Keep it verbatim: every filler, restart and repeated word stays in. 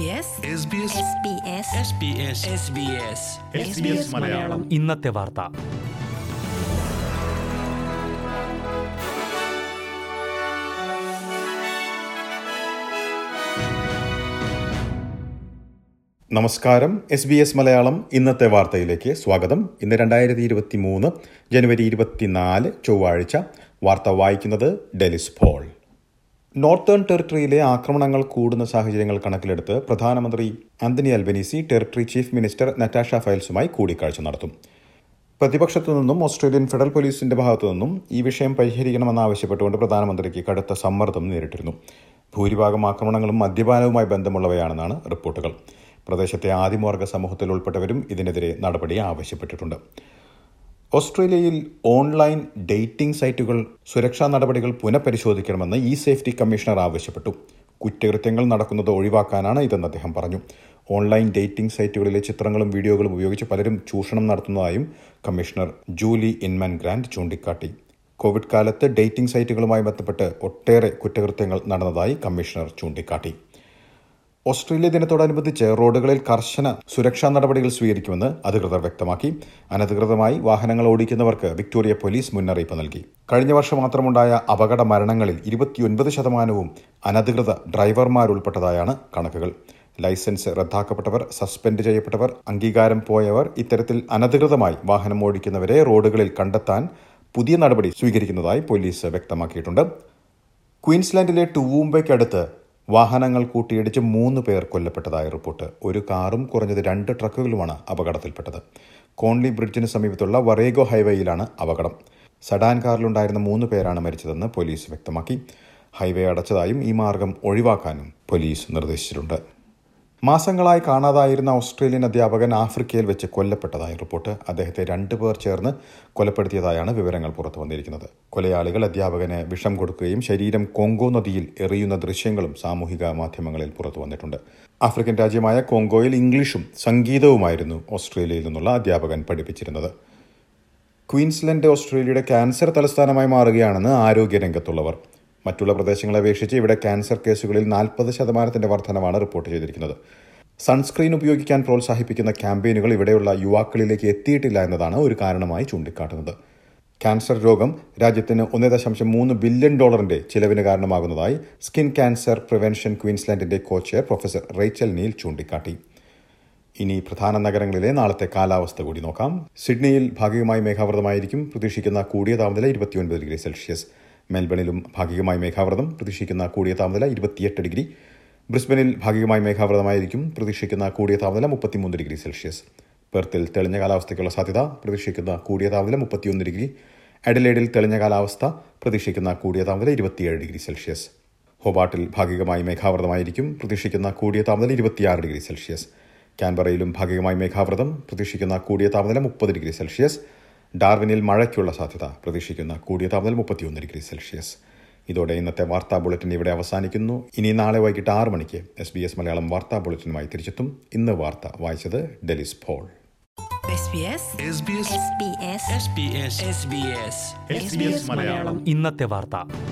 SBS SBS SBS SBS SBS SBS Malayalam ഇന്നത്തെ വാർത്ത. നമസ്കാരം. എസ് ബി എസ് മലയാളം ഇന്നത്തെ വാർത്തയിലേക്ക് സ്വാഗതം. ഇന്ന് രണ്ടായിരത്തി ഇരുപത്തി മൂന്ന് ജനുവരി ഇരുപത്തിനാല് ചൊവ്വാഴ്ച. വാർത്ത വായിക്കുന്നത് ഡെലിസ് പോൾ. നോർത്തേൺ ടെറിട്ടറിയിലെ ആക്രമണങ്ങൾ കൂടുന്ന സാഹചര്യങ്ങൾ കണക്കിലെടുത്ത് പ്രധാനമന്ത്രി Anthony Albanese territory chief minister Natasha ഫൈൽസുമായി കൂടിക്കാഴ്ച നടത്തും. പ്രതിപക്ഷത്തു നിന്നും ഓസ്ട്രേലിയൻ ഫെഡറൽ പോലീസിന്റെ ഭാഗത്തു നിന്നും ഈ വിഷയം പരിഹരിക്കണമെന്നാവശ്യപ്പെട്ടുകൊണ്ട് പ്രധാനമന്ത്രിക്ക് കടുത്ത സമ്മർദ്ദം നേരിട്ടിരുന്നു. ഭൂരിഭാഗം ആക്രമണങ്ങളും മദ്യപാനവുമായി ബന്ധമുള്ളവയാണെന്നാണ് റിപ്പോർട്ടുകൾ. പ്രദേശത്തെ ആദിമവർഗ സമൂഹത്തിൽ ഉൾപ്പെട്ടവരും ഇതിനെതിരെ നടപടി ആവശ്യപ്പെട്ടിട്ടുണ്ട്. ഓസ്ട്രേലിയയിൽ ഓൺലൈൻ ഡേറ്റിംഗ് സൈറ്റുകൾ സുരക്ഷാ നടപടികൾ പുനഃപരിശോധിക്കണമെന്ന് ഇ സേഫ്റ്റി കമ്മീഷണർ ആവശ്യപ്പെട്ടു. കുറ്റകൃത്യങ്ങൾ നടക്കുന്നത് ഒഴിവാക്കാനാണ് ഇതെന്ന് അദ്ദേഹം പറഞ്ഞു. ഓൺലൈൻ ഡേറ്റിംഗ് സൈറ്റുകളിലെ ചിത്രങ്ങളും വീഡിയോകളും ഉപയോഗിച്ച് പലരും ചൂഷണം നടത്തുന്നതായും കമ്മീഷണർ ജൂലി ഇൻമാൻ ഗ്രാന്റ് ചൂണ്ടിക്കാട്ടി. കോവിഡ് കാലത്ത് ഡേറ്റിംഗ് സൈറ്റുകളുമായി ബന്ധപ്പെട്ട് ഒട്ടേറെ കുറ്റകൃത്യങ്ങൾ നടന്നതായി കമ്മീഷണർ ചൂണ്ടിക്കാട്ടി. ഓസ്ട്രേലിയ ദിനത്തോടനുബന്ധിച്ച് റോഡുകളിൽ കർശന സുരക്ഷാ നടപടികൾ സ്വീകരിക്കുമെന്ന് അധികൃതർ വ്യക്തമാക്കി. അനധികൃതമായി വാഹനങ്ങൾ ഓടിക്കുന്നവർക്ക് വിക്ടോറിയ പോലീസ് മുന്നറിയിപ്പ് നൽകി. കഴിഞ്ഞ വർഷം മാത്രമുണ്ടായ അപകട മരണങ്ങളിൽ ഇരുപത്തിയൊൻപത് ശതമാനവും അനധികൃത ഡ്രൈവർമാരുൾപ്പെട്ടതായാണ് കണക്കുകൾ. ലൈസൻസ് റദ്ദാക്കപ്പെട്ടവർ, സസ്പെൻഡ് ചെയ്യപ്പെട്ടവർ, അംഗീകാരം പോയവർ, ഇത്തരത്തിൽ അനധികൃതമായി വാഹനം ഓടിക്കുന്നവരെ റോഡുകളിൽ കണ്ടെത്താൻ പുതിയ നടപടി സ്വീകരിക്കുന്നതായി പോലീസ് വ്യക്തമാക്കിയിട്ടുണ്ട്. ക്വീൻസ്ലാൻഡിലെ ടുവൂംബയ്ക്കടുത്ത് വാഹനങ്ങൾ കൂട്ടിയിടിച്ച് മൂന്ന് പേർ കൊല്ലപ്പെട്ടതായി റിപ്പോർട്ട്. ഒരു കാറും കുറഞ്ഞത് രണ്ട് ട്രക്കുകളുമാണ് അപകടത്തിൽപ്പെട്ടത്. കോൺലി ബ്രിഡ്ജിന് സമീപത്തുള്ള വറേഗോ ഹൈവേയിലാണ് അപകടം. സഡാൻ കാറിലുണ്ടായിരുന്ന മൂന്ന് പേരാണ് മരിച്ചതെന്ന് പോലീസ് വ്യക്തമാക്കി. ഹൈവേ അടച്ചതായും ഈ മാർഗം ഒഴിവാക്കാനും പോലീസ് നിർദ്ദേശിച്ചിട്ടുണ്ട്. മാസങ്ങളായി കാണാതായിരുന്ന ഓസ്ട്രേലിയൻ അധ്യാപകൻ ആഫ്രിക്കയിൽ വെച്ച് കൊല്ലപ്പെട്ടതായി റിപ്പോർട്ട്. അദ്ദേഹത്തെ രണ്ടു പേർ ചേർന്ന് കൊലപ്പെടുത്തിയതായാണ് വിവരങ്ങൾ പുറത്തു വന്നിരിക്കുന്നത്. കൊലയാളികൾ അധ്യാപകന് വിഷം കൊടുക്കുകയും ശരീരം കോങ്കോ നദിയിൽ എറിയുന്ന ദൃശ്യങ്ങളും സാമൂഹിക മാധ്യമങ്ങളിൽ പുറത്തു വന്നിട്ടുണ്ട്. ആഫ്രിക്കൻ രാജ്യമായ കോങ്കോയിൽ ഇംഗ്ലീഷും സംഗീതവുമായിരുന്നു ഓസ്ട്രേലിയയിൽ നിന്നുള്ള അധ്യാപകൻ പഠിപ്പിച്ചിരുന്നത്. ക്വീൻസ്ലൻഡ് ഓസ്ട്രേലിയയുടെ ക്യാൻസർ തലസ്ഥാനമായി മാറുകയാണെന്ന് ആരോഗ്യരംഗത്തുള്ളവർ. മറ്റുള്ള പ്രദേശങ്ങളെ അപേക്ഷിച്ച് ഇവിടെ ക്യാൻസർ കേസുകളിൽ നാൽപ്പത് ശതമാനത്തിന്റെ വർധനമാണ് റിപ്പോർട്ട് ചെയ്തിരിക്കുന്നത്. സൺസ്ക്രീൻ ഉപയോഗിക്കാൻ പ്രോത്സാഹിപ്പിക്കുന്ന ക്യാമ്പയിനുകൾ ഇവിടെയുള്ള യുവാക്കളിലേക്ക് എത്തിയിട്ടില്ല എന്നതാണ് ഒരു കാരണമായി ചൂണ്ടിക്കാട്ടുന്നത്. ക്യാൻസർ രോഗം രാജ്യത്തിന് ഒന്നേ ദശാംശം മൂന്ന് ബില്യൺ ഡോളറിന്റെ ചിലവിന് കാരണമാകുന്നതായി സ്കിൻ ക്യാൻസർ പ്രിവെൻഷൻ ക്വീൻസ്ലാൻഡിന്റെ കോച്ചെയർ പ്രൊഫസർ റേച്ചൽ നീൽ ചൂണ്ടിക്കാട്ടി. ഇനി പ്രധാന നഗരങ്ങളിലെ നാളത്തെ കാലാവസ്ഥ കൂടി നോക്കാം. സിഡ്നിയിൽ ഭാഗികമായി മേഘാവൃതമായിരിക്കും. പ്രതീക്ഷിക്കുന്ന കൂടിയ താപനില ഇരുപത്തിയൊൻപത് ഡിഗ്രി സെൽഷ്യസ്. മെൽബണിലും ഭാഗികമായി മേഘാവൃതം. പ്രതീക്ഷിക്കുന്ന കൂടിയ താപനില ഇരുപത്തിയെട്ട് ഡിഗ്രി. ബ്രിസ്ബനിൽ ഭാഗികമായി മേഘാവൃതമായിരിക്കും. പ്രതീക്ഷിക്കുന്ന കൂടിയ താപനില മുപ്പത്തിമൂന്ന് ഡിഗ്രി സെൽഷ്യസ്. പെർത്തിൽ തെളിഞ്ഞ കാലാവസ്ഥയ്ക്കുള്ള സാധ്യത. പ്രതീക്ഷിക്കുന്ന കൂടിയ താപനില മുപ്പത്തിയൊന്ന് ഡിഗ്രി. അഡിലേഡിൽ തെളിഞ്ഞ കാലാവസ്ഥ. പ്രതീക്ഷിക്കുന്ന കൂടിയ താപനില ഇരുപത്തിയേഴ് ഡിഗ്രി സെൽഷ്യസ്. ഹോബാട്ടിൽ ഭാഗികമായി മേഘാവൃതമായിരിക്കും. പ്രതീക്ഷിക്കുന്ന കൂടിയ താപനില ഇരുപത്തിയാറ് ഡിഗ്രി സെൽഷ്യസ്. കാൻബറയിലും ഭാഗികമായി മേഘാവൃതം. പ്രതീക്ഷിക്കുന്ന കൂടിയ താപനില മുപ്പത് ഡിഗ്രി സെൽഷ്യസ്. ഡാർവിനിൽ മഴയ്ക്കുള്ള സാധ്യത. പ്രതീക്ഷിക്കുന്ന കൂടിയ താപനില മുപ്പത്തിയൊന്ന് ഡിഗ്രി സെൽഷ്യസ്. ഇതോടെ ഇന്നത്തെ വാർത്താ ബുള്ളറ്റിൻ ഇവിടെ അവസാനിക്കുന്നു. ഇനി നാളെ വൈകിട്ട് ആറ് മണിക്ക് എസ് ബി എസ് മലയാളം വാർത്താ ബുള്ളറ്റിനുമായി തിരിച്ചെത്തും. ഇന്ന് വാർത്ത വായിച്ചത് ഡെലിസ് പോൾ. ഇന്നത്തെ വാർത്ത.